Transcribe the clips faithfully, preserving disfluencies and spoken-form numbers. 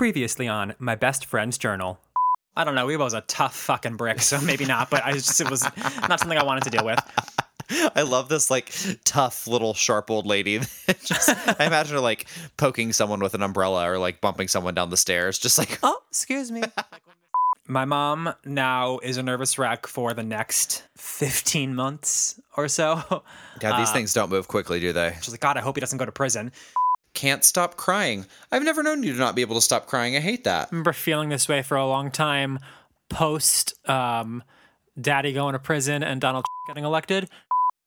Previously on My Best Friend's Journal. I don't know, Evo was a tough fucking brick, so maybe not, but I just, it was not something I wanted to deal with. I love this, like, tough little sharp old lady that just, I imagine her, like, poking someone with an umbrella or, like, bumping someone down the stairs, just like, oh, excuse me. My mom now is a nervous wreck for the next fifteen months or so. God, these uh, things don't move quickly, do they? She's like, God, I hope he doesn't go to prison. Can't stop crying. I've never known you to not be able to stop crying. I hate that. I remember feeling this way for a long time post um, Daddy going to prison and Donald getting elected.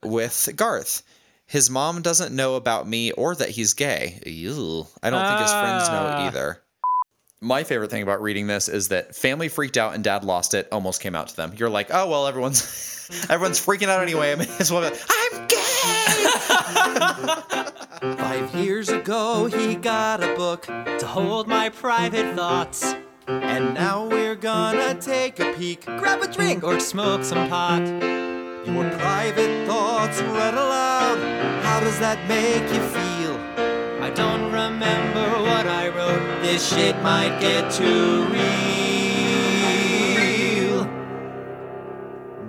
With Garth. His mom doesn't know about me or that he's gay. Ew. I don't uh, think his friends know either. My favorite thing about reading this is that family freaked out and Dad lost it almost came out to them. You're like, oh, well, everyone's everyone's freaking out anyway. I mean, it's one of I'm gay! Five years ago, he got a book to hold my private thoughts. And now we're gonna take a peek, grab a drink, or smoke some pot. Your private thoughts read aloud. How does that make you feel? I don't remember what I wrote. This shit might get too real.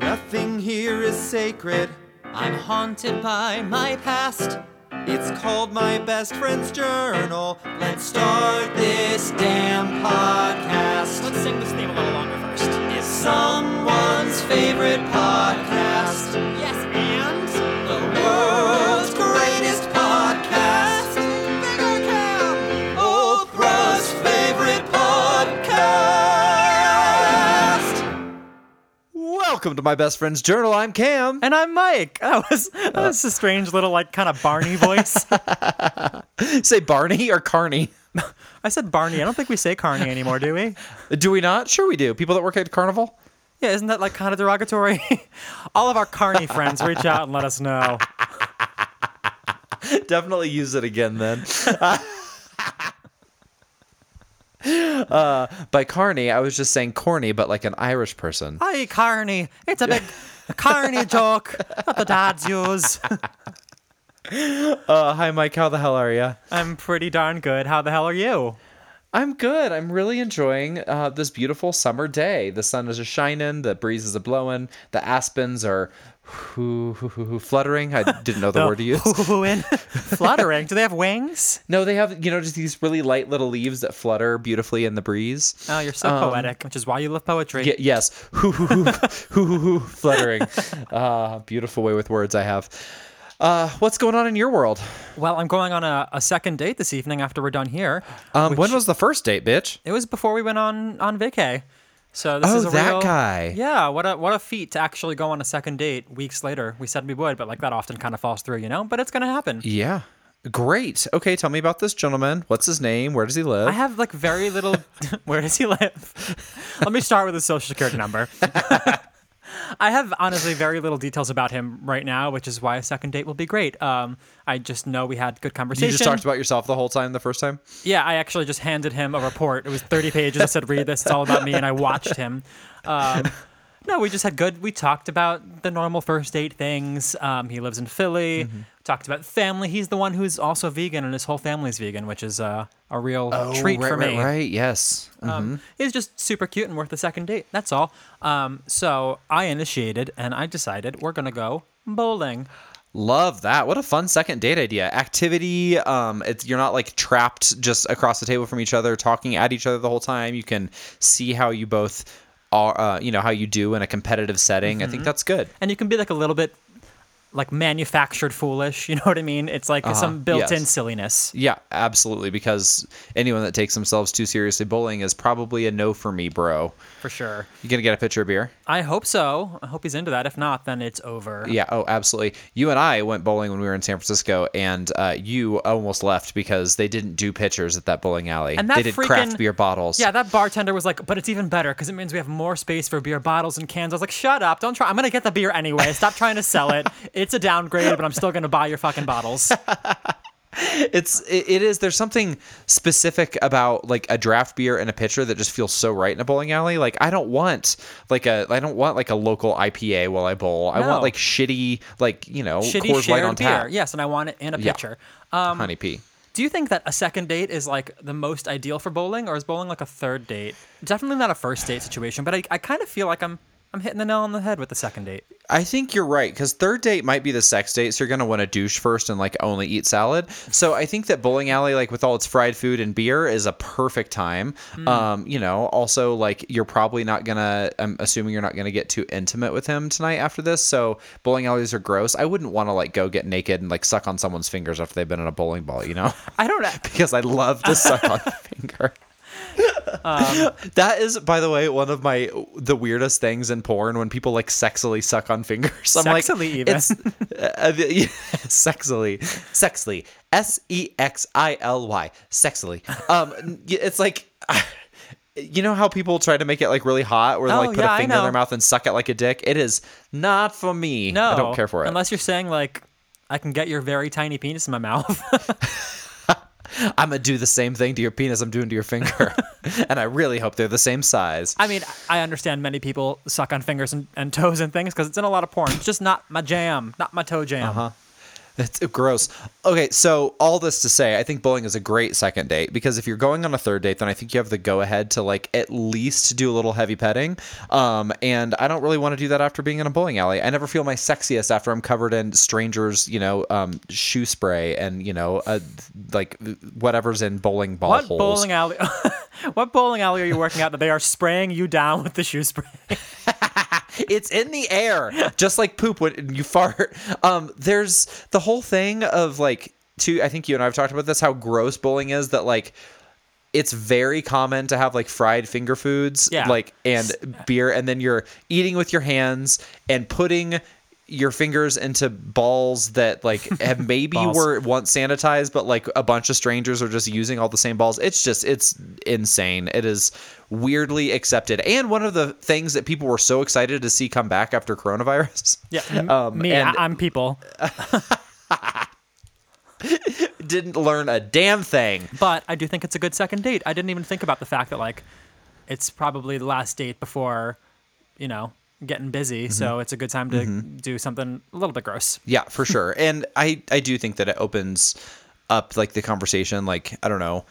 Nothing here is sacred. I'm haunted by my past. It's called My Best Friend's Journal. Let's start this damn podcast. Let's sing this theme a little longer first. It's someone's favorite podcast. Yes, and the world's greatest podcast. Welcome to My Best Friend's Journal. I'm Cam. And I'm Mike. That was, that was a strange little, like, kind of Barney voice. Say Barney or Carney? I said Barney. I don't think we say Carney anymore, do we? Do we not? Sure we do. People that work at Carnival? Yeah, isn't that, like, kind of derogatory? All of our Carney friends, reach out and let us know. Definitely use it again, then. Uh, by Carney, I was just saying corny, but like an Irish person. Aye, Carney. It's a big Carney joke that the dads use. uh, hi, Mike. How the hell are you? I'm pretty darn good. How the hell are you? I'm good. I'm really enjoying uh, this beautiful summer day. The sun is a shining. The breeze is a blowing. The aspens are hoo, hoo, hoo, hoo, fluttering. I didn't know the no. word to use. Hoo, hoo, in. Fluttering. Do they have wings? No, they have, you know, just these really light little leaves that flutter beautifully in the breeze. Oh, you're so um, poetic, which is why you love poetry. Y- yes. Hoo, hoo, hoo, hoo, hoo, hoo, fluttering. Uh, beautiful way with words I have. Uh, what's going on in your world? Well, I'm going on a, a second date this evening after we're done here. Um, which, when was the first date, bitch? It was before we went on, on vacay. So this oh, is a that real, guy. Yeah, what a what a feat to actually go on a second date weeks later. We said we would, but like that often kind of falls through, you know? But it's going to happen. Yeah. Great. Okay, tell me about this gentleman. What's his name? Where does he live? I have like very little... Where does he live? Let me start with his social security number. I have honestly very little details about him right now, which is why a second date will be great. Um, I just know we had good conversation. You just talked about yourself the whole time the first time? Yeah, I actually just handed him a report. It was thirty pages. I said, read this. It's all about me. And I watched him. Um, no, we just had good. We talked about the normal first date things. Um, he lives in Philly. Mm-hmm. Talked about family. He's the one who's also vegan, and his whole family's vegan, which is uh, a real oh, treat right, for me. Right, right. Yes. Mm-hmm. Um, he's just super cute and worth a second date. That's all. Um, so I initiated, and I decided we're going to go bowling. Love that. What a fun second date idea. Activity. Um, it's, you're not like trapped just across the table from each other, talking at each other the whole time. You can see how you both... Uh, you know, how you do in a competitive setting. Mm-hmm. I think that's good. And you can be like a little bit like manufactured foolish. You know what I mean? It's like uh-huh. some built-in yes. silliness. Yeah, absolutely. Because anyone that takes themselves too seriously bowling is probably a no for me, bro. For sure. You going to get a pitcher of beer? I hope so. I hope he's into that. If not, then it's over. Yeah. Oh, absolutely. You and I went bowling when we were in San Francisco, and uh, you almost left because they didn't do pitchers at that bowling alley. And that they did freaking craft beer bottles. Yeah, that bartender was like, but it's even better because it means we have more space for beer bottles and cans. I was like, shut up. Don't try. I'm going to get the beer anyway. Stop trying to sell it. It It's a downgrade, but I'm still going to buy your fucking bottles. It's, it, it is, there's something specific about like a draft beer and a pitcher that just feels so right in a bowling alley. Like I don't want like a, I don't want like a local I P A while I bowl. No. I want like shitty, like, you know, shitty Coors Light on tap. Beer. Yes. And I want it in a pitcher. Yeah. Um, Honey Pea. Do you think that a second date is like the most ideal for bowling, or is bowling like a third date? Definitely not a first date situation, but I, I kind of feel like I'm I'm hitting the nail on the head with the second date. I think you're right, because third date might be the sex date, so you're going to want to douche first and like only eat salad. So I think that bowling alley, like with all its fried food and beer, is a perfect time. Mm. Um, you know, also like you're probably not going to, I'm assuming you're not going to get too intimate with him tonight after this. So bowling alleys are gross. I wouldn't want to like go get naked and like suck on someone's fingers after they've been in a bowling ball, you know? I don't know. Because I love to suck on the finger. Um, that is, by the way, one of my the weirdest things in porn, when people like sexily suck on fingers. I'm sexily, like, even. It's, uh, yeah, sexily, sexily, S E X I L Y, sexily. Um, it's like, you know how people try to make it like really hot, or oh, like put yeah, a finger in their mouth and suck it like a dick. It is not for me. No, I don't care for it. Unless you're saying like, I can get your very tiny penis in my mouth. I'm going to do the same thing to your penis I'm doing to your finger. And I really hope they're the same size. I mean, I understand many people suck on fingers and, and toes and things because it's in a lot of porn. It's just not my jam, not my toe jam. Uh-huh. That's gross. Okay, so all this to say, I think bowling is a great second date, because if you're going on a third date, then I think you have the go-ahead to like at least do a little heavy petting. Um, and I don't really want to do that after being in a bowling alley. I never feel my sexiest after I'm covered in strangers, you know, um, shoe spray and, you know, uh, like whatever's in bowling ball what holes. Bowling alley- what bowling alley are you working at that they are spraying you down with the shoe spray? It's in the air, just like poop when you fart. Um, there's the whole thing of like, two, I think you and I have talked about this, how gross bowling is, that like, it's very common to have like fried finger foods, yeah. like, and beer. And then you're eating with your hands and putting your fingers into balls that like have maybe were once sanitized, but like a bunch of strangers are just using all the same balls. It's just, it's insane. It is weirdly accepted. And one of the things that people were so excited to see come back after coronavirus. Yeah. Um, me, and, I, I'm people. Didn't learn a damn thing. But I do think it's a good second date. I didn't even think about the fact that like, it's probably the last date before, you know, getting busy, mm-hmm. so it's a good time to mm-hmm. do something a little bit gross. Yeah, for sure. And I, I do think that it opens up like the conversation, like, I don't know,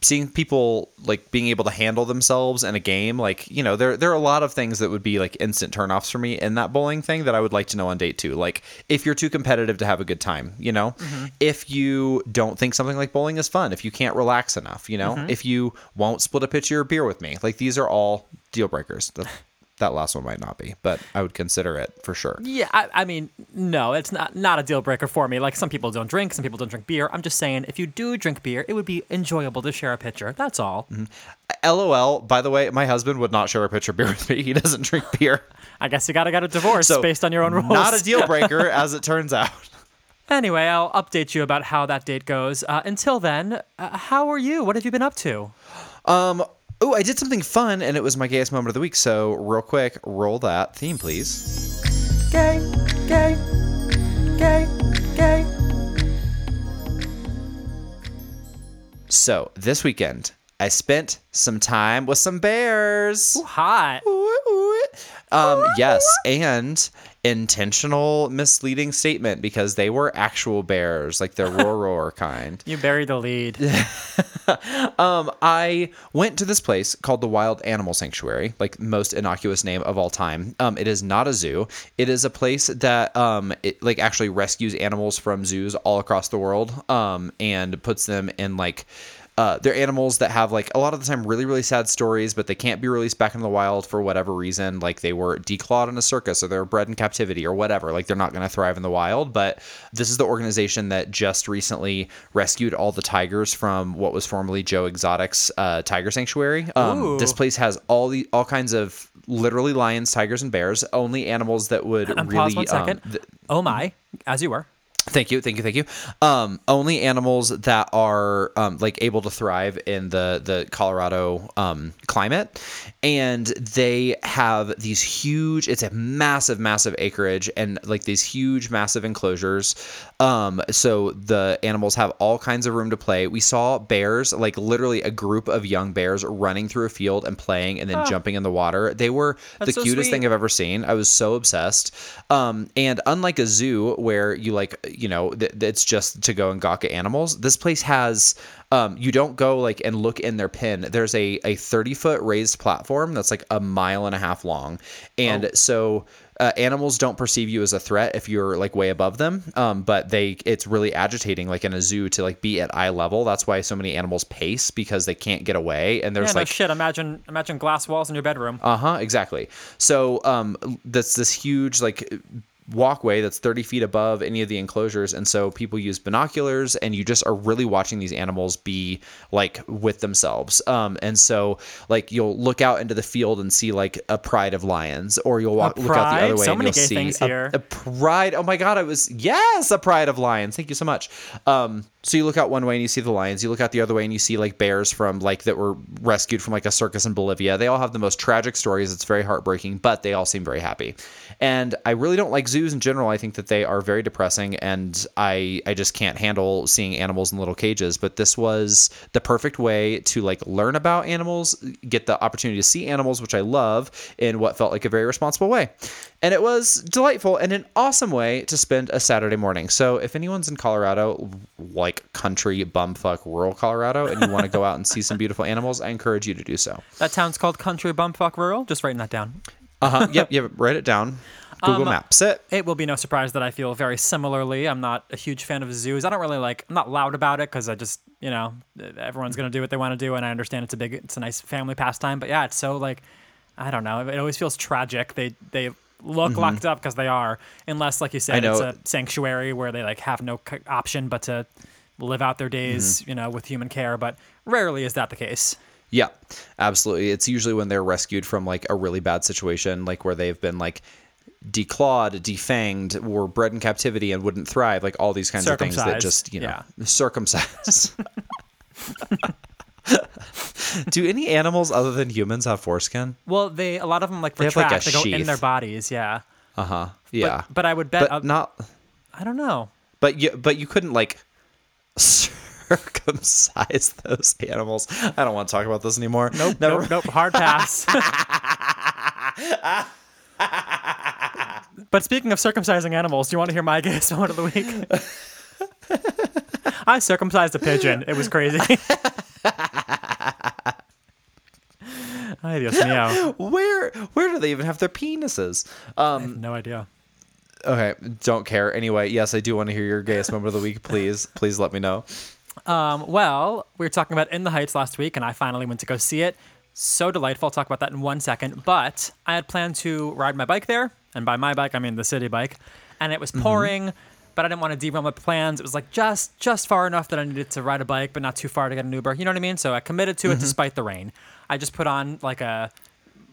seeing people like being able to handle themselves in a game. Like, you know, there there are a lot of things that would be like instant turnoffs for me in that bowling thing that I would like to know on date two. Like if you're too competitive to have a good time, you know, mm-hmm. if you don't think something like bowling is fun, if you can't relax enough, you know, mm-hmm. if you won't split a pitcher of beer with me, like these are all deal breakers. That's- That last one might not be, but I would consider it for sure. Yeah, I, I mean, no, it's not not a deal breaker for me. Like some people don't drink, some people don't drink beer. I'm just saying, if you do drink beer, it would be enjoyable to share a pitcher. That's all. Mm-hmm. L O L, by the way, my husband would not share a pitcher of beer with me. He doesn't drink beer. I guess you gotta get a divorce so, based on your own rules. Not a deal breaker, as it turns out. Anyway, I'll update you about how that date goes. Uh, until then, uh, how are you? What have you been up to? Um. Oh, I did something fun, and it was my gayest moment of the week. So real quick, roll that theme, please. Gay, gay, gay, gay. So this weekend, I spent some time with some bears. Ooh, hot. Ooh, ooh. Um, yes, and intentional misleading statement, because they were actual bears, like their roar roar kind. You buried the lead. um, I went to this place called the Wild Animal Sanctuary, like most innocuous name of all time. Um, it is not a zoo. It is a place that um, it, like actually rescues animals from zoos all across the world, um, and puts them in like. Uh, they're animals that have like a lot of the time really, really sad stories, but they can't be released back in the wild for whatever reason. Like they were declawed in a circus, or they were bred in captivity, or whatever. Like they're not going to thrive in the wild. But this is the organization that just recently rescued all the tigers from what was formerly Joe Exotic's uh, tiger sanctuary. Um, this place has all the all kinds of literally lions, tigers, and bears. Only animals that would and really. Pause one second. Um, th- oh my! As you were. Thank you. Thank you. Thank you. Um, only animals that are um, like able to thrive in the, the Colorado um, climate. And they have these huge, it's a massive, massive acreage and like these huge, massive enclosures. Um, so the animals have all kinds of room to play. We saw bears, like literally a group of young bears running through a field and playing and then oh. jumping in the water. They were That's the so cutest sweet. thing I've ever seen. I was so obsessed. Um, and unlike a zoo where you like, you know, th- it's just to go and gawk at animals. This place has, um, you don't go like and look in their pen. There's a, a thirty foot raised platform that's like a mile and a half long. And oh. so uh, animals don't perceive you as a threat if you're like way above them. Um, but they, it's really agitating, like in a zoo, to like be at eye level. That's why so many animals pace, because they can't get away. And there's yeah, like, no shit, imagine, imagine glass walls in your bedroom. Uh-huh. Exactly. So um, that's this huge, like, walkway that's thirty feet above any of the enclosures, and so people use binoculars and you just are really watching these animals be like with themselves, um and so like you'll look out into the field and see like a pride of lions, or you'll walk look out the other way so and you'll see a, a pride oh my god I was yes a pride of lions, thank you so much. Um so you look out one way and you see the lions, you look out the other way and you see like bears from like that were rescued from like a circus in Bolivia. They all have the most tragic stories, it's very heartbreaking, but they all seem very happy. And I really don't like zoos in general. I think that they are very depressing, and I, I just can't handle seeing animals in little cages, but this was the perfect way to like learn about animals, get the opportunity to see animals, which I love, in what felt like a very responsible way. And it was delightful and an awesome way to spend a Saturday morning. So if anyone's in Colorado, like country, bumfuck, rural Colorado, and you want to go out and see some beautiful animals, I encourage you to do so. That town's called country, bumfuck, rural. Just writing that down. Uh-huh. Yep. Yep. Write it down. Google um, Maps it. It will be no surprise that I feel very similarly. I'm not a huge fan of zoos. I don't really like, I'm not loud about it because I just, you know, everyone's going to do what they want to do. And I understand it's a big, it's a nice family pastime. But yeah, it's so like, I don't know. It always feels tragic. They, they look mm-hmm. locked up because they are. Unless, like you said, it's a sanctuary where they like have no option but to live out their days, mm-hmm. you know, with human care. But rarely is that the case. Yeah, absolutely. It's usually when they're rescued from like a really bad situation, like where they've been like, declawed, defanged, were bred in captivity and wouldn't thrive, like all these kinds of things that just, you know, yeah. circumcised. Do any animals other than humans have foreskin? Well, they a lot of them like retract, they, like they go sheath. In their bodies, yeah. Uh huh. Yeah. But, but I would bet, but uh, not. I don't know. But you, but you couldn't like circumcise those animals. I don't want to talk about this anymore. Nope. Never. Nope. nope. Hard pass. But speaking of circumcising animals, do you want to hear my gayest moment of the week? I circumcised a pigeon. It was crazy. Ay, Dios mío. Where where do they even have their penises? Um, I have no idea. Okay, don't care. Anyway, yes, I do want to hear your gayest moment of the week. Please, please let me know. Um, well, we were talking about In the Heights last week, and I finally went to go see it. So delightful. I'll talk about that in one second. But I had planned to ride my bike there. And by my bike, I mean the city bike. And it was pouring, mm-hmm. but I didn't want to derail my plans. It was like just just far enough that I needed to ride a bike, but not too far to get an Uber. You know what I mean? So I committed to it mm-hmm. despite the rain. I just put on like a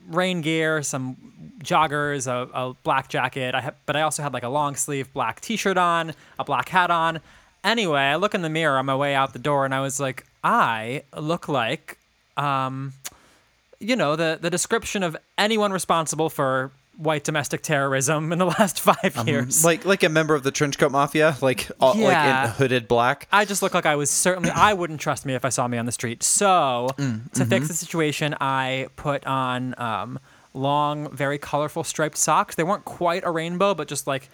rain gear, some joggers, a, a black jacket. I ha- But I also had like a long sleeve black t-shirt on, a black hat on. Anyway, I look in the mirror on my way out the door, and I was like, I look like... um. you know, the, the description of anyone responsible for white domestic terrorism in the last five years. Um, like like a member of the trench coat mafia, like all, yeah. like in hooded black. I just look like I was certainly, I wouldn't trust me if I saw me on the street. So mm, to mm-hmm. fix the situation, I put on um, long, very colorful striped socks. They weren't quite a rainbow, but just like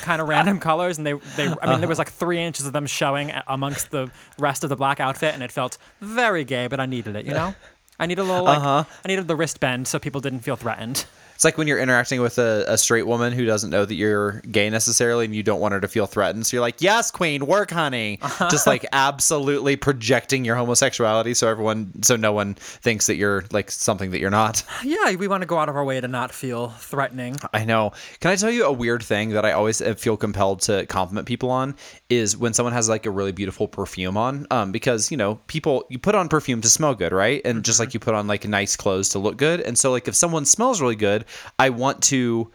kind of random colors. And they, they I mean, uh-huh. there was like three inches of them showing amongst the rest of the black outfit. And it felt very gay, but I needed it, you know? I need a little, like, uh-huh. I needed the wristband so people didn't feel threatened. It's like when you're interacting with a, a straight woman who doesn't know that you're gay necessarily, and you don't want her to feel threatened. So you're like, yes, queen, work, honey. Uh-huh. Just like absolutely projecting your homosexuality. So everyone, so no one thinks that you're like something that you're not. Yeah. We want to go out of our way to not feel threatening. I know. Can I tell you a weird thing that I always feel compelled to compliment people on is when someone has like a really beautiful perfume on, um, because, you know, people, you put on perfume to smell good. Right. And mm-hmm. just like you put on like nice clothes to look good. And so like, if someone smells really good, I want to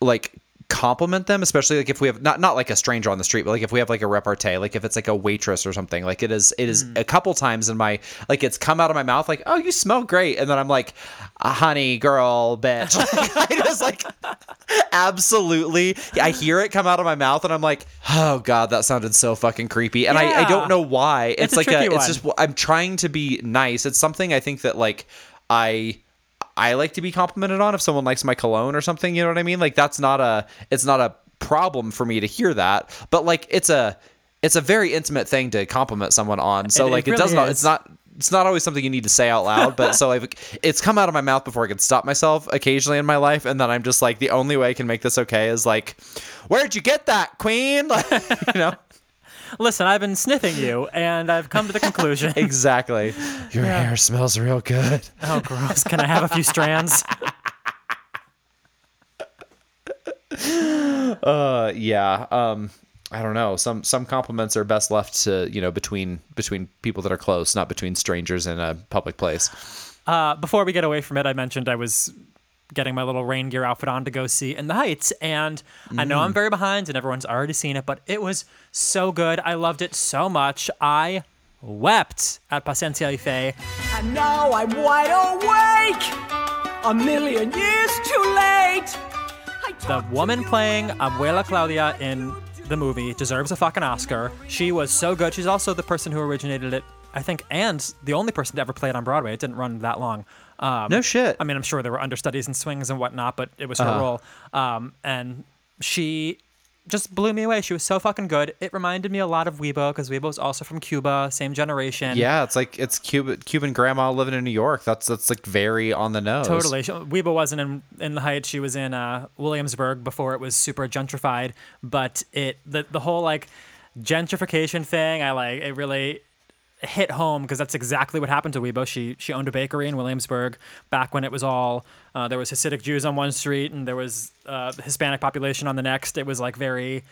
like compliment them, especially like if we have not, not like a stranger on the street, but like if we have like a repartee, like if it's like a waitress or something, like it is, it is mm. a couple times in my, like it's come out of my mouth, like, oh, you smell great. And then I'm like, honey, girl, bitch. Like, I just like, absolutely. I hear it come out of my mouth and I'm like, oh God, that sounded so fucking creepy. And yeah. I, I don't know why. It's, it's like, a a, it's just, I'm trying to be nice. It's something I think that like, I, I like to be complimented on if someone likes my cologne or something, you know what I mean? Like that's not a, it's not a problem for me to hear that, but like it's a it's a very intimate thing to compliment someone on, so it, like it, really it doesn't it's not it's not always something you need to say out loud, but so I've, it's come out of my mouth before I can stop myself occasionally in my life. And then I'm just like, the only way I can make this okay is like, where'd you get that, queen? You know? Listen, I've been sniffing you and I've come to the conclusion. Exactly. Your yeah. hair smells real good. Oh, gross. Can I have a few strands? uh, yeah. Um, I don't know. Some some compliments are best left to, you know, between between people that are close, not between strangers in a public place. Uh, before we get away from it, I mentioned I was getting my little rain gear outfit on to go see In the Heights. And mm. I know I'm very behind and everyone's already seen it, but it was so good. I loved it so much. I wept at Paciencia y Fe. And now I'm wide awake, a million years too late. The woman playing Abuela Claudia in the movie deserves a fucking Oscar. She was so good. She's also the person who originated it, I think, and the only person to ever play it on Broadway. It didn't run that long. Um, no shit. I mean, I'm sure there were understudies and swings and whatnot, but it was her uh-huh. role. Um, and she just blew me away. She was so fucking good. It reminded me a lot of Weibo, because Weibo's also from Cuba, same generation. Yeah, it's like it's Cuba, Cuban grandma living in New York. That's that's like very on the nose. Totally. She, Weibo wasn't in, in the Heights. She was in uh, Williamsburg before it was super gentrified. But it the, the whole like gentrification thing, I like it really hit home, because that's exactly what happened to Weibo. She she owned a bakery in Williamsburg back when it was all uh, there was Hasidic Jews on one street and there was uh, Hispanic population on the next. It was like very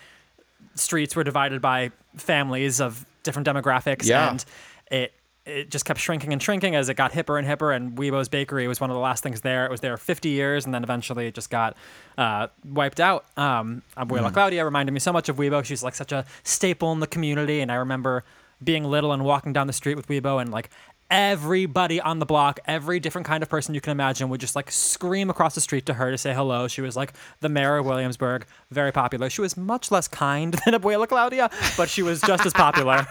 streets were divided by families of different demographics, yeah. and it it just kept shrinking and shrinking as it got hipper and hipper. And Weibo's bakery was one of the last things there. It was there fifty years, and then eventually it just got uh, wiped out. Um, Abuela mm. Claudia reminded me so much of Weibo. She's like such a staple in the community, and I remember being little and walking down the street with Weibo, and like everybody on the block, every different kind of person you can imagine would just like scream across the street to her to say hello. She was like the mayor of Williamsburg, very popular. She was much less kind than Abuela Claudia, but she was just as popular.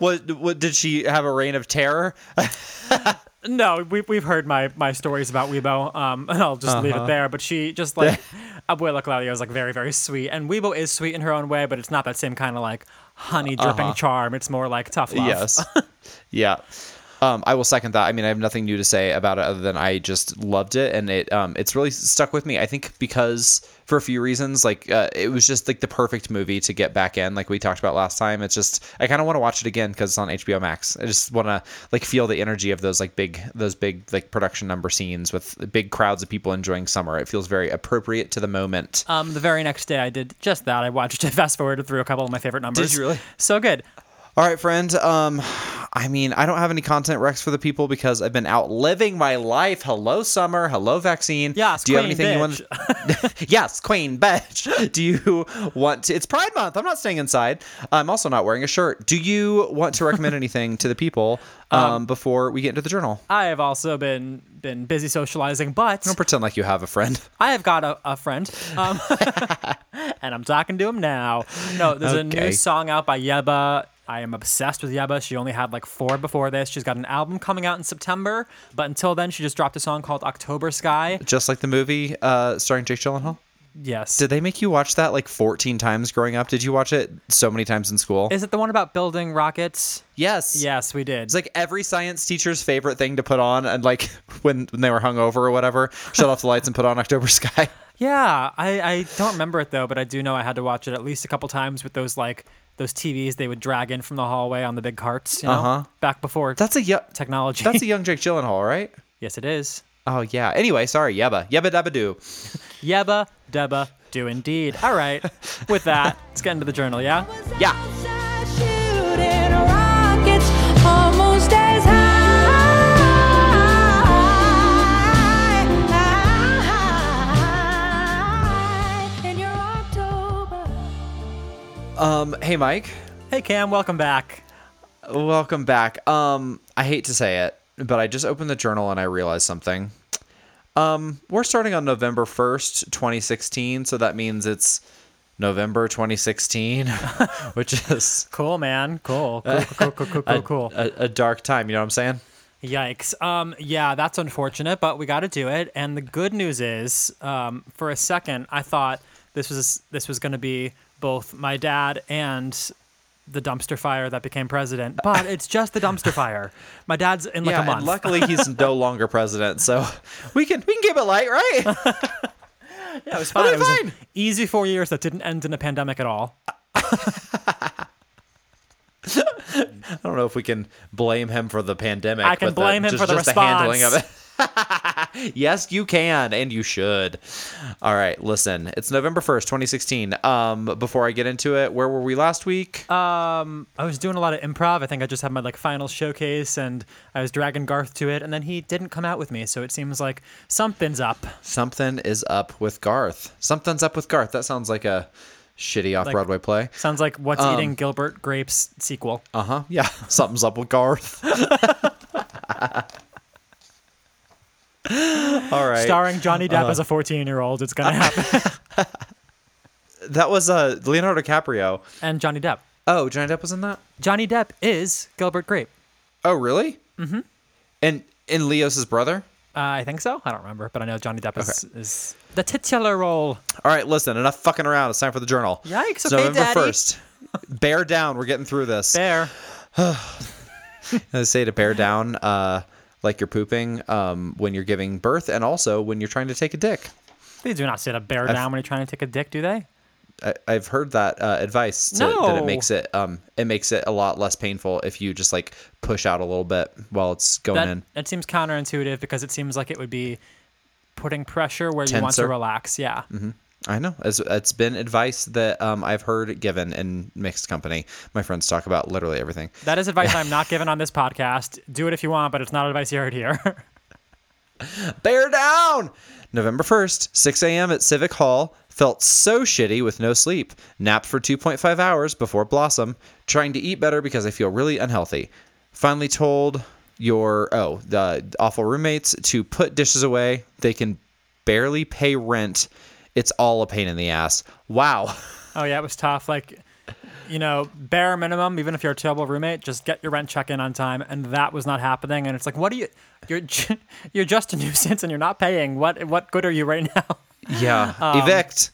what, what did she have a reign of terror? No, we, we've heard my, my stories about Weibo, um, and I'll just uh-huh. leave it there. But she just like, Abuela Claudia is like very, very sweet. And Weibo is sweet in her own way, but it's not that same kind of like honey dripping uh-huh. charm. It's more like tough love. Yes. Yeah. Um, I will second that. I mean, I have nothing new to say about it other than I just loved it. And it um, it's really stuck with me, I think, because for a few reasons, like uh, it was just like the perfect movie to get back in. Like we talked about last time. It's just I kind of want to watch it again because it's on H B O Max. I just want to like feel the energy of those like big those big like production number scenes with big crowds of people enjoying summer. It feels very appropriate to the moment. Um, the very next day I did just that. I watched it, fast forwarded through a couple of my favorite numbers. Did you really? So good. All right, friend. Um, I mean, I don't have any content recs for the people because I've been out living my life. Hello, summer. Hello, vaccine. Yes, do you queen have anything bitch. You want? To... yes, queen bitch. Do you want to? It's Pride Month. I'm not staying inside. I'm also not wearing a shirt. Do you want to recommend anything to the people um, um, before we get into the journal? I have also been been busy socializing, but don't pretend like you have a friend. I have got a, a friend, um, and I'm talking to him now. No, there's okay. a new song out by Yebba. I am obsessed with Yebba. She only had like four before this. She's got an album coming out in September, but until then, she just dropped a song called October Sky. Just like the movie uh, starring Jake Gyllenhaal? Yes. Did they make you watch that like fourteen times growing up? Did you watch it so many times in school? Is it the one about building rockets? Yes. Yes, we did. It's like every science teacher's favorite thing to put on, and like when, when they were hungover or whatever, shut off the lights and put on October Sky. Yeah. I, I don't remember it though, but I do know I had to watch it at least a couple times with those like those T Vs they would drag in from the hallway on the big carts, you know, uh-huh. back before that's a y- technology. That's a young Jake Gyllenhaal, right? Yes, it is. Oh, yeah. Anyway, sorry, Yebba. Yebba dabba do. Yebba dabba do indeed. All right. With that, let's get into the journal, yeah? Yeah. Shooting rockets almost as high. Um, hey, Mike. Hey, Cam. Welcome back. Welcome back. Um, I hate to say it, but I just opened the journal and I realized something. Um, we're starting on November first, twenty sixteen. So that means it's November twenty sixteen, which is... cool, man. Cool. Cool, cool, cool, cool, cool, cool. A, a, a dark time. You know what I'm saying? Yikes. Um, yeah, that's unfortunate, but we got to do it. And the good news is, um, for a second, I thought This was this was going to be both my dad and the dumpster fire that became president, but it's just the dumpster fire. My dad's in like yeah, a month. And luckily, he's no longer president, so we can we can keep it light, right? Yeah, it was fine. It was fine. An easy four years that didn't end in a pandemic at all. I don't know if we can blame him for the pandemic. I can blame the, him just, for the just response. The handling of it. Yes, you can, and you should. All right, listen. It's November first, twenty sixteen. Um, before I get into it, where were we last week? Um, I was doing a lot of improv. I think I just had my like final showcase, and I was dragging Garth to it, and then he didn't come out with me, so it seems like something's up. Something is up with Garth. Something's up with Garth. That sounds like a shitty off-Broadway like, play. Sounds like What's um, Eating Gilbert Grape's sequel. Uh-huh, yeah. Something's up with Garth. All right. Starring Johnny Depp uh, as a fourteen-year-old, it's gonna happen. That was uh, Leonardo DiCaprio and Johnny Depp. Oh, Johnny Depp was in that. Johnny Depp is Gilbert Grape. Oh, really? Mm-hmm. And and Leos's brother. Uh, I think so. I don't remember, but I know Johnny Depp is, okay. is the titular role. All right, listen. Enough fucking around. It's time for the journal. Yikes! Okay, November first. Bear down. We're getting through this. Bear. I say to bear down. Uh, Like you're pooping um, when you're giving birth and also when you're trying to take a dick. They do not sit a bear I've, down when you're trying to take a dick, do they? I, I've heard that uh, advice to, no. that it makes it um, it makes it a lot less painful if you just like push out a little bit while it's going that, in. That seems counterintuitive because it seems like it would be putting pressure where Tenser. You want to relax. Yeah. Mm-hmm. I know. It's, it's been advice that um, I've heard given in mixed company. My friends talk about literally everything. That is advice I'm not given on this podcast. Do it if you want, but it's not advice you heard here. Bear down! November first, six a.m. at Civic Hall. Felt so shitty with no sleep. Napped for two point five hours before Blossom. Trying to eat better because I feel really unhealthy. Finally told your, oh, the awful roommates to put dishes away. They can barely pay rent. It's all a pain in the ass. Wow. Oh, yeah, it was tough. Like, you know, bare minimum, even if you're a terrible roommate, just get your rent check in on time. And that was not happening. And it's like, what are you, you're you're just a nuisance and you're not paying. What what good are you right now? Yeah. Um, Evict.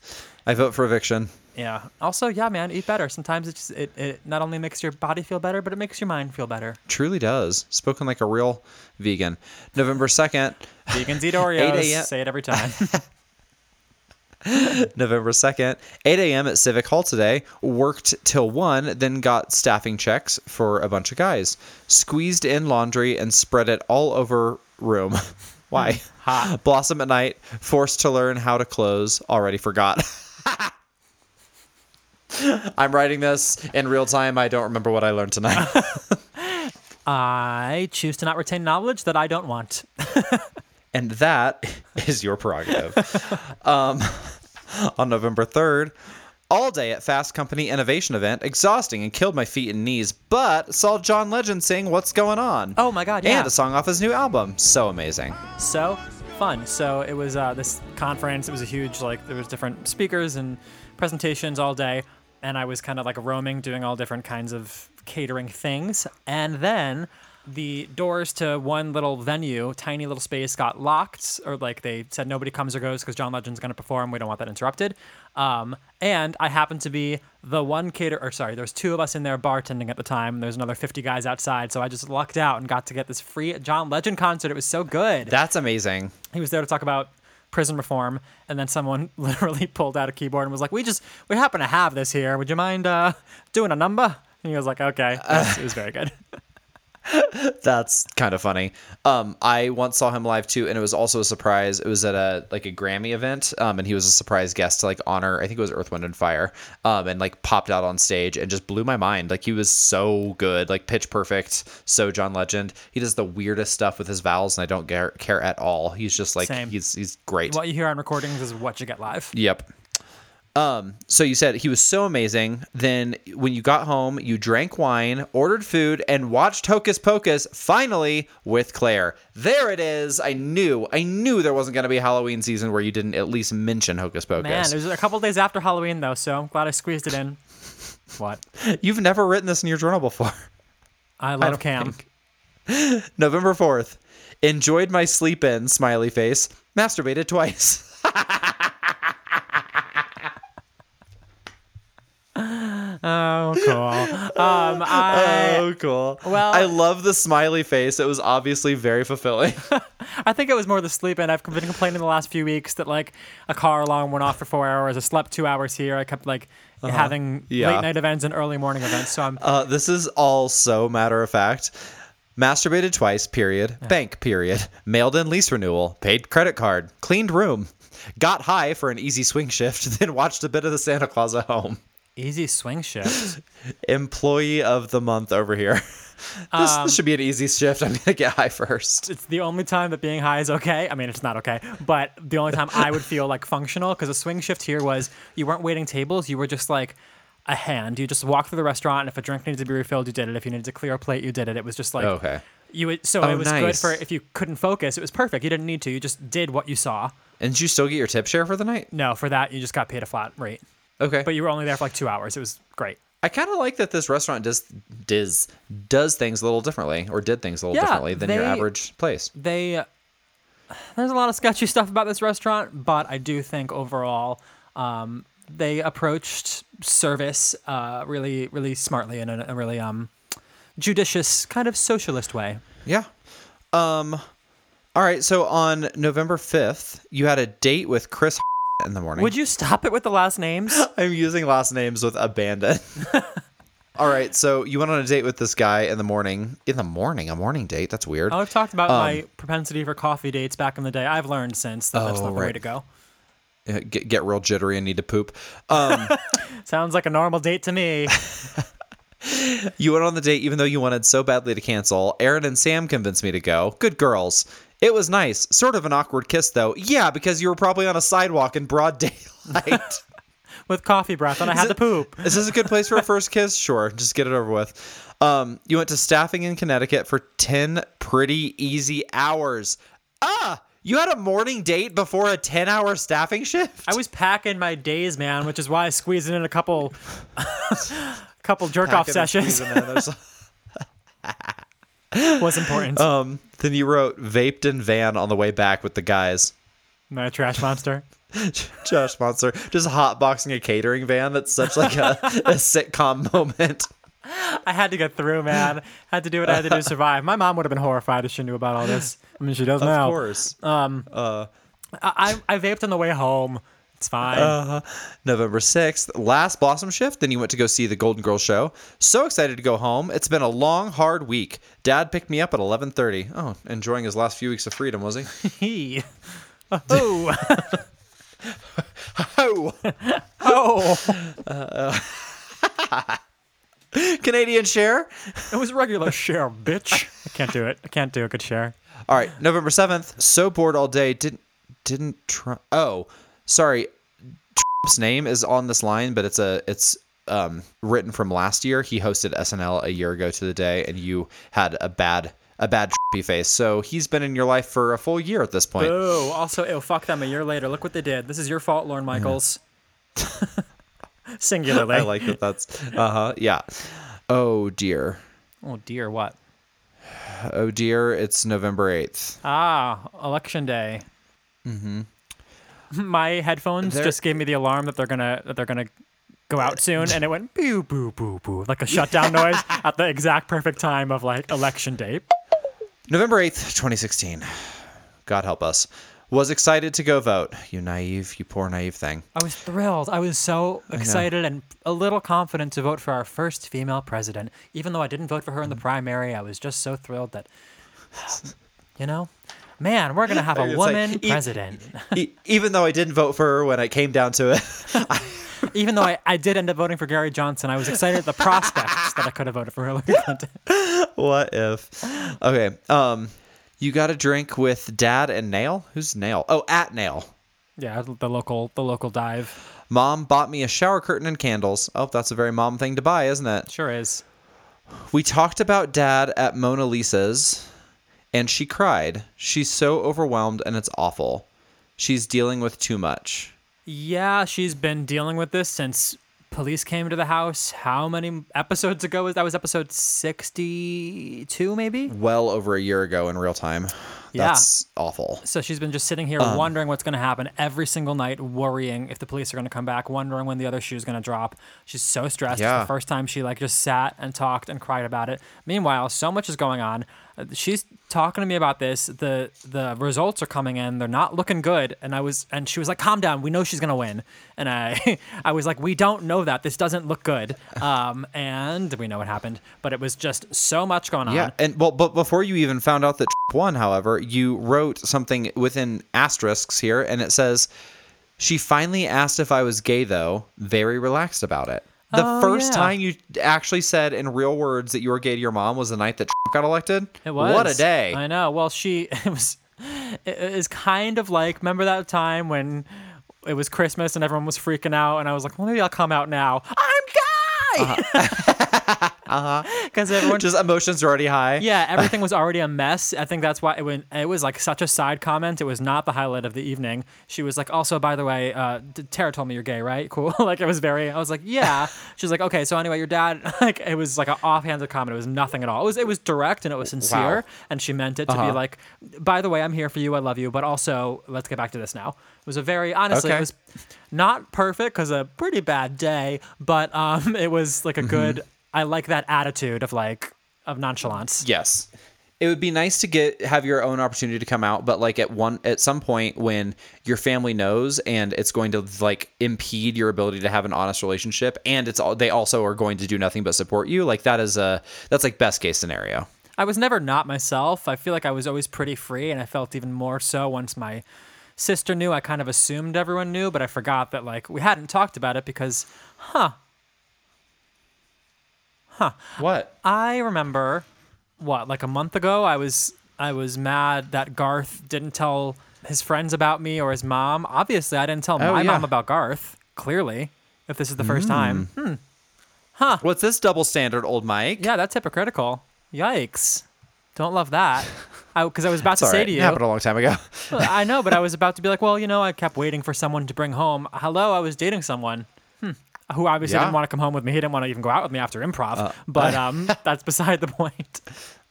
I vote for eviction. Yeah. Also, yeah, man, eat better. Sometimes it, just, it, it not only makes your body feel better, but it makes your mind feel better. Truly does. Spoken like a real vegan. November second. Vegans eat Oreos. eight a.m. Say it every time. November second, eight a.m. at Civic Hall today. Worked till one, then got staffing checks for a bunch of guys. Squeezed in laundry and spread it all over room. Why? Hot. Blossom at night. Forced to learn how to close. Already forgot. I'm writing this in real time. I don't remember what I learned tonight. I choose to not retain knowledge that I don't want. And that is your prerogative. um, on November third, all day at Fast Company Innovation Event, exhausting and killed my feet and knees, but saw John Legend sing What's Going On. Oh, my God, yeah. And a song off his new album. So amazing. So fun. So it was uh, this conference. It was a huge, like, there was different speakers and presentations all day. And I was kind of, like, roaming, doing all different kinds of catering things. And then the doors to one little venue, tiny little space, got locked, or like they said nobody comes or goes because John Legend's going to perform. We don't want that interrupted. Um, and I happened to be the one caterer, or sorry, there's two of us in there bartending at the time. There's another fifty guys outside. So I just lucked out and got to get this free John Legend concert. It was so good. That's amazing. He was there to talk about prison reform. And then someone literally pulled out a keyboard and was like, we just, we happen to have this here. Would you mind uh, doing a number? And he was like, okay. It was, it was very good. That's kind of funny. Um, I once saw him live too, and it was also a surprise. It was at a like a Grammy event, um, and he was a surprise guest to like honor. I think it was Earth, Wind, and Fire, um, and like popped out on stage and just blew my mind. Like he was so good, like pitch perfect. So John Legend, he does the weirdest stuff with his vowels, and I don't care, care at all. He's just like Same. he's he's great. What you hear on recordings is what you get live. Yep. Um, so you said he was so amazing. Then when you got home, you drank wine, ordered food, and watched Hocus Pocus finally with Claire. There it is. I knew. I knew there wasn't going to be a Halloween season where you didn't at least mention Hocus Pocus. Man, it was a couple days after Halloween, though, so I'm glad I squeezed it in. What? You've never written this in your journal before. I love I Cam. Think. November fourth. Enjoyed my sleep in, smiley face. Masturbated twice. cool. Um, I, oh, cool. Well, I love the smiley face. It was obviously very fulfilling. I think it was more the sleep, and I've been complaining the last few weeks that like a car alarm went off for four hours. I slept two hours here. I kept like uh-huh. having yeah. late night events and early morning events. So I'm. Uh, this is all so matter of fact. Masturbated twice, period. Yeah. Bank, period. Mailed in lease renewal. Paid credit card. Cleaned room. Got high for an easy swing shift, then watched a bit of the Santa Claus at home. Easy swing shift? Employee of the month over here. This, um, this should be an easy shift. I'm going to get high first. It's the only time that being high is okay. I mean, it's not okay, but the only time I would feel like functional, because a swing shift here was you weren't waiting tables. You were just like a hand. You just walked through the restaurant, and if a drink needed to be refilled, you did it. If you needed to clear a plate, you did it. It was just like... okay. You would, so oh, it was nice. Good for if you couldn't focus. It was perfect. You didn't need to. You just did what you saw. And did you still get your tip share for the night? No, for that you just got paid a flat rate. Okay. But you were only there for like two hours. It was great. I kind of like that this restaurant does does does things a little differently, or did things a little yeah, differently than they, your average place. They there's a lot of sketchy stuff about this restaurant, but I do think overall um, they approached service uh, really really smartly in a, a really um. judicious, kind of socialist way. Yeah. Um, all right. So on November fifth, you had a date with Chris in the morning. Would you stop it with the last names? I'm using last names with abandon. All right. So you went on a date with this guy in the morning. In the morning? A morning date? That's weird. I've talked about um, my propensity for coffee dates back in the day. I've learned since that oh, that's not the right. way to go. Get, get real jittery and need to poop. Um, Sounds like a normal date to me. You went on the date even though you wanted so badly to cancel. Aaron and Sam convinced me to go. Good girls. It was nice. Sort of an awkward kiss, though. Yeah, because you were probably on a sidewalk in broad daylight. With coffee breath, and I is had it, to poop. Is this a good place for a first kiss? Sure. Just get it over with. Um, you went to staffing in Connecticut for ten pretty easy hours. Ah! You had a morning date before a ten-hour staffing shift? I was packing my days, man, which is why I squeezed in a couple... couple jerk-off sessions was important. Um, then you wrote vaped in van on the way back with the guys. Am I a trash monster? Trash monster. Just hotboxing a catering van. That's such like a, a sitcom moment. I had to get through, man. Had to do what I had to do to survive. My mom would have been horrified if she knew about all this. I mean, she does now. Of course. Um, uh, I, I vaped on the way home. It's fine. Uh, November sixth, last Blossom shift. Then you went to go see the Golden Girls show. So excited to go home. It's been a long, hard week. Dad picked me up at eleven thirty. Oh, enjoying his last few weeks of freedom, was he? Oh. Oh. Oh. Uh, uh. Canadian share? It was regular share, bitch. I can't do it. I can't do a good share. All right. November seventh. So bored all day. Didn't, didn't try. Oh. Sorry, Trump's name is on this line, but it's a it's um, written from last year. He hosted S N L a year ago to the day, and you had a bad a bad Trumpy face. So he's been in your life for a full year at this point. Oh, also, ew, fuck them a year later. Look what they did. This is your fault, Lorne Michaels. Mm. Singularly. I like that. That's uh huh. Yeah. Oh dear. Oh dear. What? Oh dear. It's November eighth. Ah, election day. Mm-hmm. My headphones they're... just gave me the alarm that they're gonna that they're gonna go out soon, and it went boo boo boo boo like a shutdown noise at the exact perfect time of like election day. November eighth, twenty sixteen. God help us. Was excited to go vote. You naive, you poor naive thing. I was thrilled. I was so excited and a little confident to vote for our first female president. Even though I didn't vote for her in the primary, I was just so thrilled that, you know. Man, we're going to have a woman like, president. E- e- even though I didn't vote for her when I came down to it. I... Even though I, I did end up voting for Gary Johnson, I was excited at the prospects that I could have voted for Hillary Clinton. What if? Okay. Um, you got a drink with Dad and Nail? Who's Nail? Oh, at Nail. Yeah, the local the local dive. Mom bought me a shower curtain and candles. Oh, that's a very mom thing to buy, isn't it? Sure is. We talked about Dad at Mona Lisa's. And she cried. She's so overwhelmed, and it's awful. She's dealing with too much. Yeah, she's been dealing with this since police came to the house. How many episodes ago was that? Was episode sixty-two, maybe? Well over a year ago in real time. Yeah. That's awful. So she's been just sitting here um, wondering what's going to happen every single night, worrying if the police are going to come back, wondering when the other shoe is going to drop. She's so stressed. Yeah. It's the first time she like just sat and talked and cried about it. Meanwhile, so much is going on. She's talking to me about this. The the results are coming in. They're not looking good. And I was and she was like, calm down. We know she's going to win. And I I was like, we don't know that. This doesn't look good. Um, and we know what happened. But it was just so much going on. Yeah. And well, but before you even found out that won, however, you wrote something within asterisks here. And it says, she finally asked if I was gay, though. Very relaxed about it. The oh, first yeah. time you actually said in real words that you were gay to your mom was the night that Trump got elected. It was. What a day. I know. Well, she it was it is kind of like, remember that time when it was Christmas and everyone was freaking out and I was like, well, maybe I'll come out now. I'm gay. Uh-huh. uh-huh. Because everyone just emotions are already high. Yeah, everything was already a mess. I think that's why it went, it was like such a side comment. It was not the highlight of the evening. She was like, also, by the way, uh, Tara told me you're gay, right? Cool. Like it was very, I was like, yeah. She was like, okay, so anyway, your dad, like it was like an offhanded comment. It was nothing at all. It was it was direct and it was sincere. Wow. And she meant it to uh-huh. be like, by the way, I'm here for you. I love you. But also, let's get back to this now. It was a very, honestly, okay. It was not perfect because a pretty bad day, but um, it was like a mm-hmm. good, I like that attitude of like of nonchalance. Yes. It would be nice to get have your own opportunity to come out, but like at one at some point when your family knows and it's going to like impede your ability to have an honest relationship and it's all they also are going to do nothing but support you, like that is a that's like best case scenario. I was never not myself. I feel like I was always pretty free and I felt even more so once my sister knew. I kind of assumed everyone knew, but I forgot that like we hadn't talked about it because huh Huh. What? I remember, what, like a month ago, I was I was mad that Garth didn't tell his friends about me or his mom. Obviously, I didn't tell oh, my yeah. mom about Garth, clearly, if this is the first mm. time. Hmm. Huh. What's this double standard, old Mike? Yeah, that's hypocritical. Yikes. Don't love that. Because I, I was about to say right. to you. It happened a long time ago. I know, but I was about to be like, well, you know, I kept waiting for someone to bring home. Hello, I was dating someone. Hmm. Who obviously yeah. didn't want to come home with me. He didn't want to even go out with me after improv. Uh, but um, that's beside the point.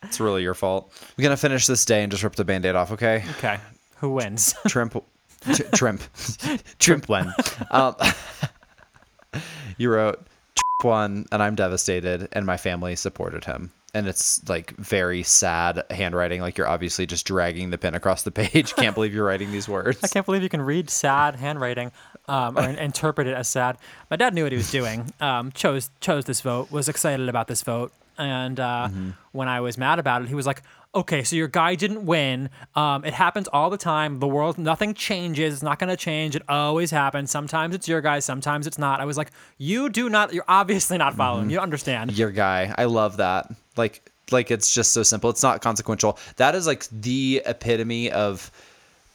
It's really your fault. We're going to finish this day and just rip the Band-Aid off, okay? Okay. Who wins? Trimp. T- trimp. Trimp win. Um, you wrote, Trimp won, and I'm devastated, and my family supported him. And it's like very sad handwriting. Like you're obviously just dragging the pen across the page. Can't believe you're writing these words. I can't believe you can read sad handwriting um, or interpret it as sad. My dad knew what he was doing, um, chose chose this vote, was excited about this vote. And uh, mm-hmm. when I was mad about it, he was like, okay, so your guy didn't win. Um, it happens all the time. The world, nothing changes. It's not going to change. It always happens. Sometimes it's your guy. Sometimes it's not. I was like, you do not, you're obviously not following. Mm-hmm. You understand. Your guy. I love that. Like, like it's just so simple. It's not consequential. That is like the epitome of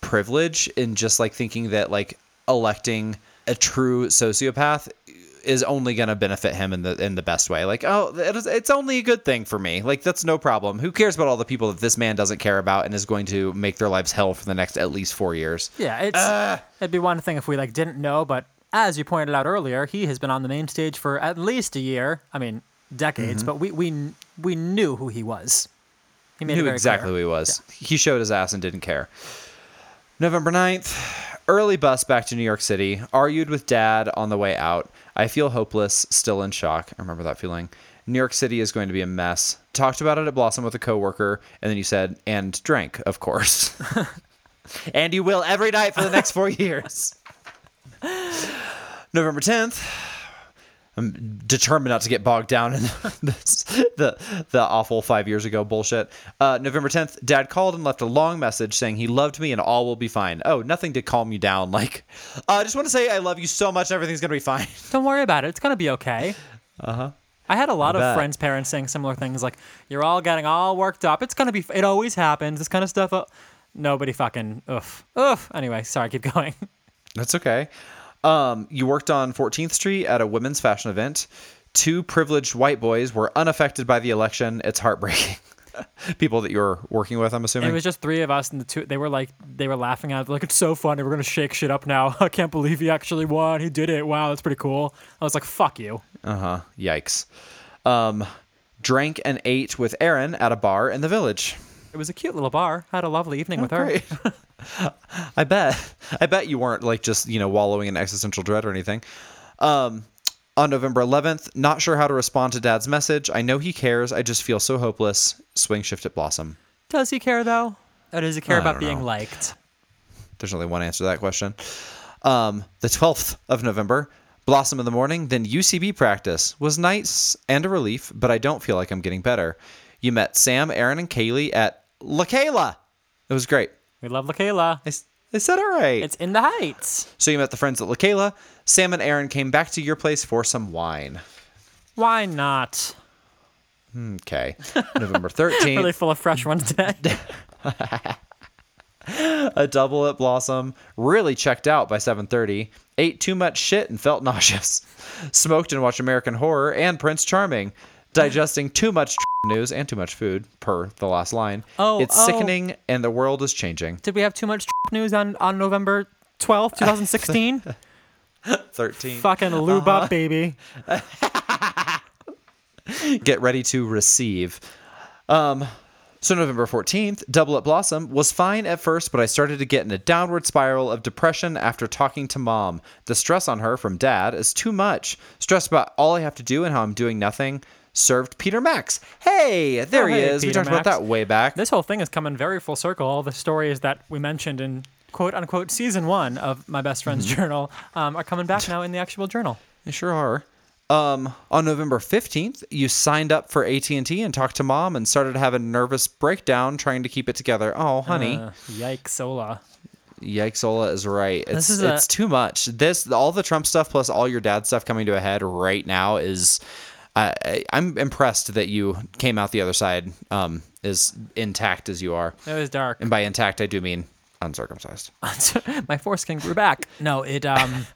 privilege in just like thinking that like electing a true sociopath is only going to benefit him in the in the best way. Like, oh, it is, it's only a good thing for me. Like, that's no problem. Who cares about all the people that this man doesn't care about and is going to make their lives hell for the next at least four years? Yeah, it's uh, it'd be one thing if we like didn't know, but as you pointed out earlier, he has been on the main stage for at least a year. I mean, decades, mm-hmm. but we we we knew who he was. He made knew it very exactly clear. Who he was. Yeah. He showed his ass and didn't care. November ninth. Early bus back to New York City. Argued with dad on the way out. I feel hopeless, still in shock. I remember that feeling. New York City is going to be a mess. Talked about it at Blossom with a coworker, and then you said, and drank, of course. And you will every night for the next four years. November tenth. I'm determined not to get bogged down in the the, the awful five years ago bullshit. Uh, November tenth, dad called and left a long message saying he loved me and all will be fine. Oh, nothing to calm you down. Like, I uh, just want to say I love you so much. Everything's going to be fine. Don't worry about it. It's going to be okay. Uh-huh. I had a lot I of bet. friends' parents saying similar things like, you're all getting all worked up. It's going to be, it always happens. This kind of stuff. Uh, nobody fucking, oof, oof. Anyway, sorry, keep going. That's okay. Um, you worked on fourteenth street at a women's fashion event. Two privileged white boys were unaffected by the election. It's heartbreaking. People that you were working with, I'm assuming. It was just three of us, and the two, they were like, they were laughing at it. Like, it's so funny. We're going to shake shit up now. I can't believe he actually won. He did it. Wow. That's pretty cool. I was like, fuck you. Uh-huh. Yikes. Um, drank and ate with Aaron at a bar in the village. It was a cute little bar. I had a lovely evening oh, with great. her. I bet. I bet you weren't like just, you know, wallowing in existential dread or anything. Um, on November eleventh, not sure how to respond to Dad's message. I know he cares. I just feel so hopeless. Swing shift at Blossom. Does he care though? Or does he care I about being know. liked? There's only one answer to that question. Um, the twelfth of November, Blossom in the morning, then U C B practice. Was nice and a relief, but I don't feel like I'm getting better. You met Sam, Aaron, and Kaylee at La Kayla. It was great. We love La Kayla. I, I said it right. It's in the Heights. So you met the friends at La Kayla. Sam and Aaron came back to your place for some wine. Why not? Okay. November thirteenth. Really full of fresh ones today. A double at Blossom. Really checked out by seven thirty. Ate too much shit and felt nauseous. Smoked and watched American Horror and Prince Charming. Digesting too much news and too much food, per the last line. Oh, it's oh. sickening and the world is changing. Did we have too much news on, on November twelfth, two thousand sixteen? thirteen. Fucking lube uh-huh. up, baby. Get ready to receive. Um... So November fourteenth, double at Blossom, was fine at first, but I started to get in a downward spiral of depression after talking to Mom. The stress on her from Dad is too much. Stressed about all I have to do and how I'm doing nothing. Served Peter Max. Hey, there oh, he hey, is. Peter we talked Max. about that way back. This whole thing is coming very full circle. All the stories that we mentioned in quote-unquote season one of My Best Friend's Journal um, are coming back now in the actual journal. They sure are. Um, on November fifteenth, you signed up for A T and T and talked to Mom and started to have a nervous breakdown trying to keep it together. Oh, honey. Uh, yikesola. Yikesola is right. It's, this is a- it's too much. This, all the Trump stuff plus all your dad stuff coming to a head right now is, uh, I, I'm impressed that you came out the other side um, as intact as you are. It was dark. And by intact, I do mean uncircumcised. My foreskin grew back. No, it... um.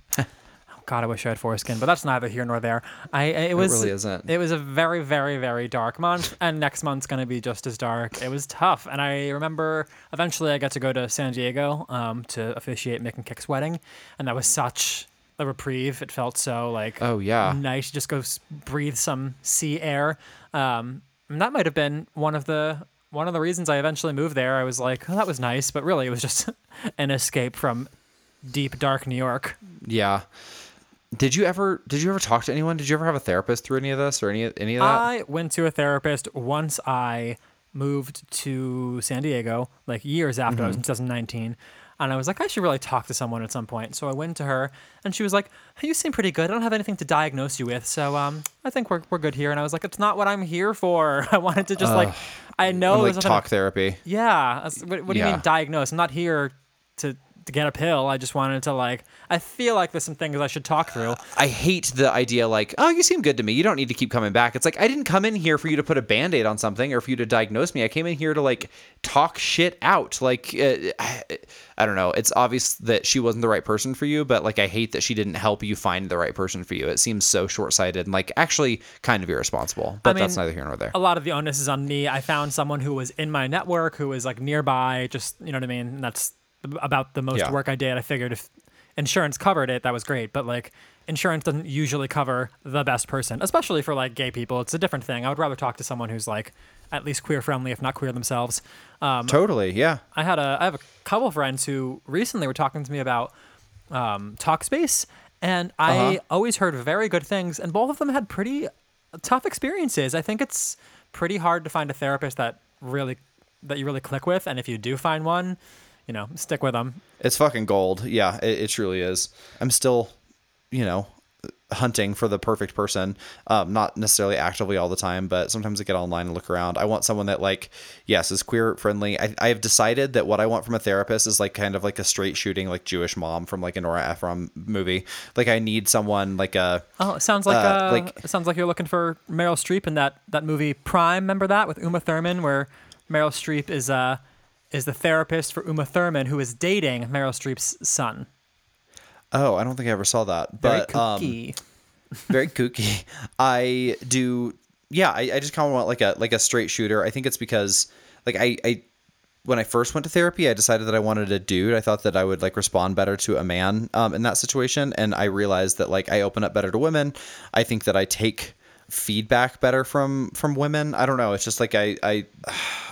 God, I wish I had foreskin, but that's neither here nor there. I it was it really isn't. It was a very, very, very dark month, and next month's gonna be just as dark. It was tough, and I remember eventually I got to go to San Diego um, to officiate Mick and Kick's wedding, and that was such a reprieve. It felt so like oh yeah nice, just go breathe some sea air. Um, and that might have been one of the one of the reasons I eventually moved there. I was like, oh, that was nice, but really it was just an escape from deep dark New York. Yeah. Did you ever did you ever talk to anyone? Did you ever have a therapist through any of this or any any of that? I went to a therapist once I moved to San Diego, like years after. Mm-hmm. I was in twenty nineteen, and I was like, I should really talk to someone at some point. So I went to her, and she was like, "You seem pretty good. I don't have anything to diagnose you with, so um, I think we're we're good here." And I was like, "It's not what I'm here for. I wanted to just uh, like I know like talk nothing... therapy." Yeah. Was, what, what do yeah. you mean diagnose? I'm not here to. to get a pill. I just wanted to like, I feel like there's some things I should talk through. I hate the idea like, oh, you seem good to me. You don't need to keep coming back. It's like, I didn't come in here for you to put a Band-Aid on something or for you to diagnose me. I came in here to like talk shit out. Like, uh, I, I don't know. It's obvious that she wasn't the right person for you, but like, I hate that she didn't help you find the right person for you. It seems so short-sighted and like actually kind of irresponsible, but I mean, that's neither here nor there. A lot of the onus is on me. I found someone who was in my network, who was like nearby, just, you know what I mean? And that's about the most yeah. work I did. I figured if insurance covered it, that was great. But like insurance doesn't usually cover the best person, especially for like gay people. It's a different thing. I would rather talk to someone who's like at least queer friendly, if not queer themselves. Um, totally. Yeah. I had a, I have a couple friends who recently were talking to me about um, Talkspace, and I uh-huh. always heard very good things, and both of them had pretty tough experiences. I think it's pretty hard to find a therapist that really, that you really click with. And if you do find one, you know, stick with them. It's fucking gold. Yeah, it, it truly is. I'm still, you know, hunting for the perfect person. Um, not necessarily actively all the time, but sometimes I get online and look around. I want someone that like, yes, is queer friendly. I, I have decided that what I want from a therapist is like kind of like a straight shooting, like Jewish mom from like a Nora Ephron movie. Like I need someone like a, Oh, it sounds like, uh, a, like it sounds like you're looking for Meryl Streep in that, that movie Prime. Remember that with Uma Thurman, where Meryl Streep is, uh, is the therapist for Uma Thurman, who is dating Meryl Streep's son. Oh, I don't think I ever saw that. But, very kooky. Um, very kooky. I do. Yeah, I, I just kind of want like a like a straight shooter. I think it's because like I, I when I first went to therapy, I decided that I wanted a dude. I thought that I would like respond better to a man um, in that situation. And I realized that like I open up better to women. I think that I take feedback better from from women. I don't know. It's just like I I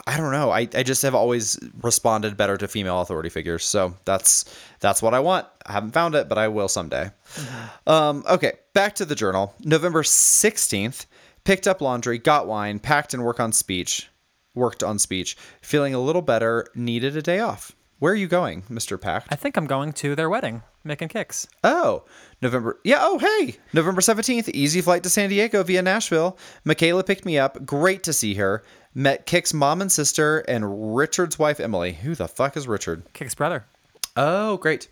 I don't know. I, I just have always responded better to female authority figures. So that's that's what I want. I haven't found it, but I will someday. Mm-hmm. Um, okay, back to the journal. November sixteenth, picked up laundry, got wine, packed and work on speech, worked on speech, feeling a little better, needed a day off. Where are you going, Mister Pack? I think I'm going to their wedding, making kicks. Oh, November. Yeah. Oh, hey, November seventeenth. Easy flight to San Diego via Nashville. Michaela picked me up. Great to see her. Met Kick's mom and sister and Richard's wife, Emily. Who the fuck is Richard? Kick's brother. Oh, great.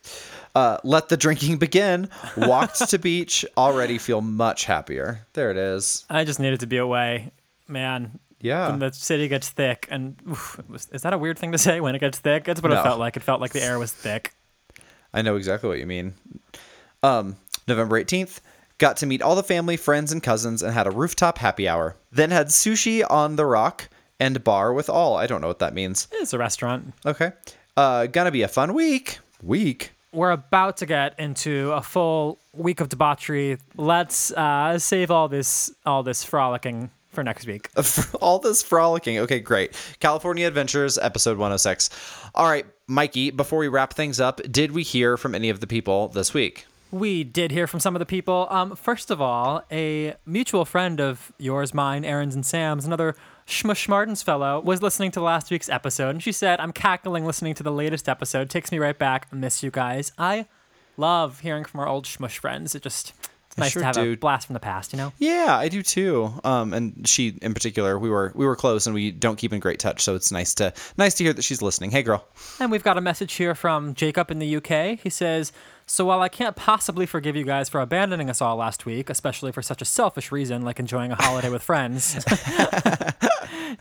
Uh, let the drinking begin. Walked to beach. Already feel much happier. There it is. I just needed to be away, man. Yeah. When the city gets thick and oof, is that a weird thing to say when it gets thick? That's what no. it felt like. It felt like the air was thick. I know exactly what you mean. Um, November eighteenth, got to meet all the family, friends, and cousins and had a rooftop happy hour. Then had sushi on the rock and bar with all. I don't know what that means. It's a restaurant. Okay. Uh, gonna be a fun week. Week. We're about to get into a full week of debauchery. Let's uh, save all this all this frolicking for next week. All this frolicking. Okay, great. California Adventures, episode one oh six. All right, Mikey, before we wrap things up, did we hear from any of the people this week? We did hear from some of the people. Um, first of all, a mutual friend of yours, mine, Aaron's, and Sam's, another Shmush Martins fellow, was listening to last week's episode, and she said, I'm cackling listening to the latest episode. Takes me right back. Miss you guys. I love hearing from our old Shmush friends. It just... It's nice sure to have do. a blast from the past, you know? Yeah, I do too. Um, and she, in particular, we were we were close, and we don't keep in great touch, so it's nice to nice to hear that she's listening. Hey, girl. And we've got a message here from Jacob in the U K. He says, so while I can't possibly forgive you guys for abandoning us all last week, especially for such a selfish reason, like enjoying a holiday with friends,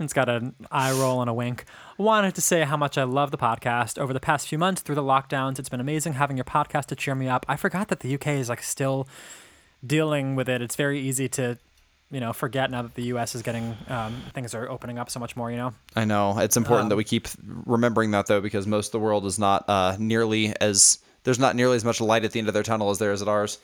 it's got an eye roll and a wink, wanted to say how much I love the podcast. Over the past few months, through the lockdowns, it's been amazing having your podcast to cheer me up. I forgot that the U K is like still... dealing with it. It's very easy to, you know, forget now that the U S is getting um, things are opening up so much more, you know? I know. It's important um, that we keep remembering that, though, because most of the world is not uh, nearly as there's not nearly as much light at the end of their tunnel as there is at ours.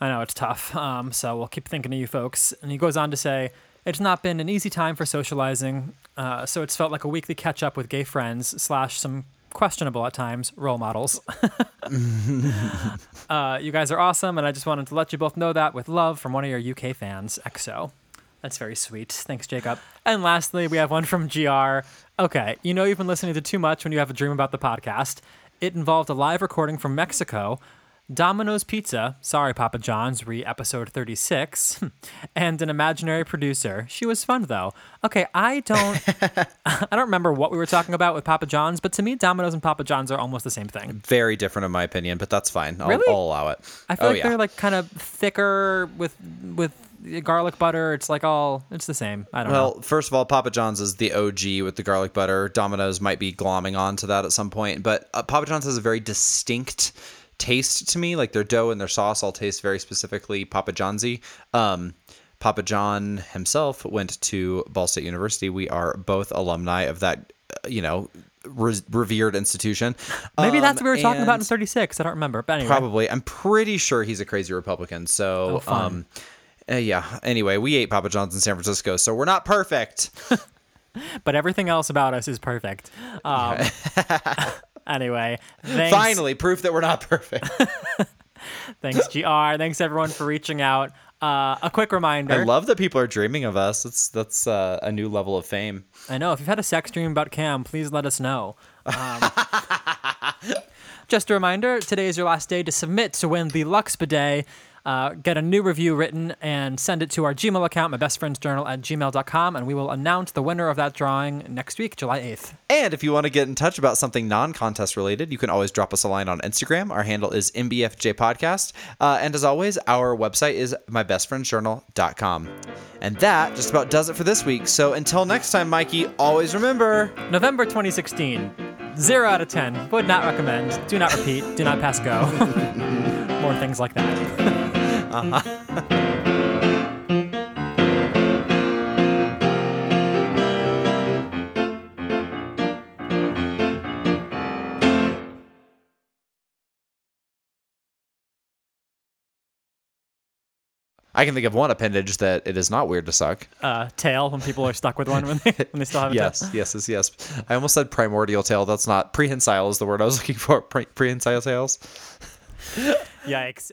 I know. It's tough. Um, so we'll keep thinking of you folks. And he goes on to say, it's not been an easy time for socializing. Uh, so it's felt like a weekly catch up with gay friends slash some questionable at times role models. uh you guys are awesome, and I just wanted to let you both know that with love from one of your U K fans, X O. That's very sweet. Thanks, Jacob. And lastly, we have one from G R. Okay, you know you've been listening to too much when you have a dream about the podcast. It involved a live recording from Mexico, Domino's Pizza, sorry Papa John's, re-episode thirty-six, and an imaginary producer. She was fun, though. Okay, I don't I don't remember what we were talking about with Papa John's, but to me, Domino's and Papa John's are almost the same thing. Very different in my opinion, but that's fine. I'll, really? I'll allow it. I feel oh, like yeah. they're like kind of thicker with with garlic butter. It's like all it's the same. I don't well, know. Well, first of all, Papa John's is the O G with the garlic butter. Domino's might be glomming onto that at some point, but uh, Papa John's has a very distinct taste to me, like their dough and their sauce all taste very specifically Papa John's-y. Um, Papa John himself went to Ball State University. We are both alumni of that, you know, re- revered institution. Maybe um, that's what we were talking about in thirty-six. I don't remember, but anyway. Probably. I'm pretty sure he's a crazy Republican. So, oh, um, uh, yeah. Anyway, we ate Papa John's in San Francisco, so we're not perfect. But everything else about us is perfect. Um, Anyway, thanks. Finally, proof that we're not perfect. Thanks, G R. Thanks, everyone, for reaching out. Uh, a quick reminder. I love that people are dreaming of us. That's that's uh, a new level of fame. I know. If you've had a sex dream about Cam, please let us know. Um, just a reminder, today is your last day to submit to win the Lux Bidet. Uh, get a new review written and send it to our Gmail account, my best friends journal at gmail dot com, and we will announce the winner of that drawing next week, July eighth. And if you want to get in touch about something non-contest related, you can always drop us a line on Instagram. Our handle is M B F J Podcast. Uh, and as always, our website is my best friends journal dot com. And that just about does it for this week. So until next time, Mikey, always remember... November twenty sixteen, zero out of ten, would not recommend, do not repeat, do not pass go. More things like that. Uh-huh. I can think of one appendage that it is not weird to suck. Uh, tail, when people are stuck with one when they, when they still have a yes, tail. Yes, yes, yes. I almost said primordial tail. That's not, prehensile is the word I was looking for. Pre- prehensile tails. Yikes.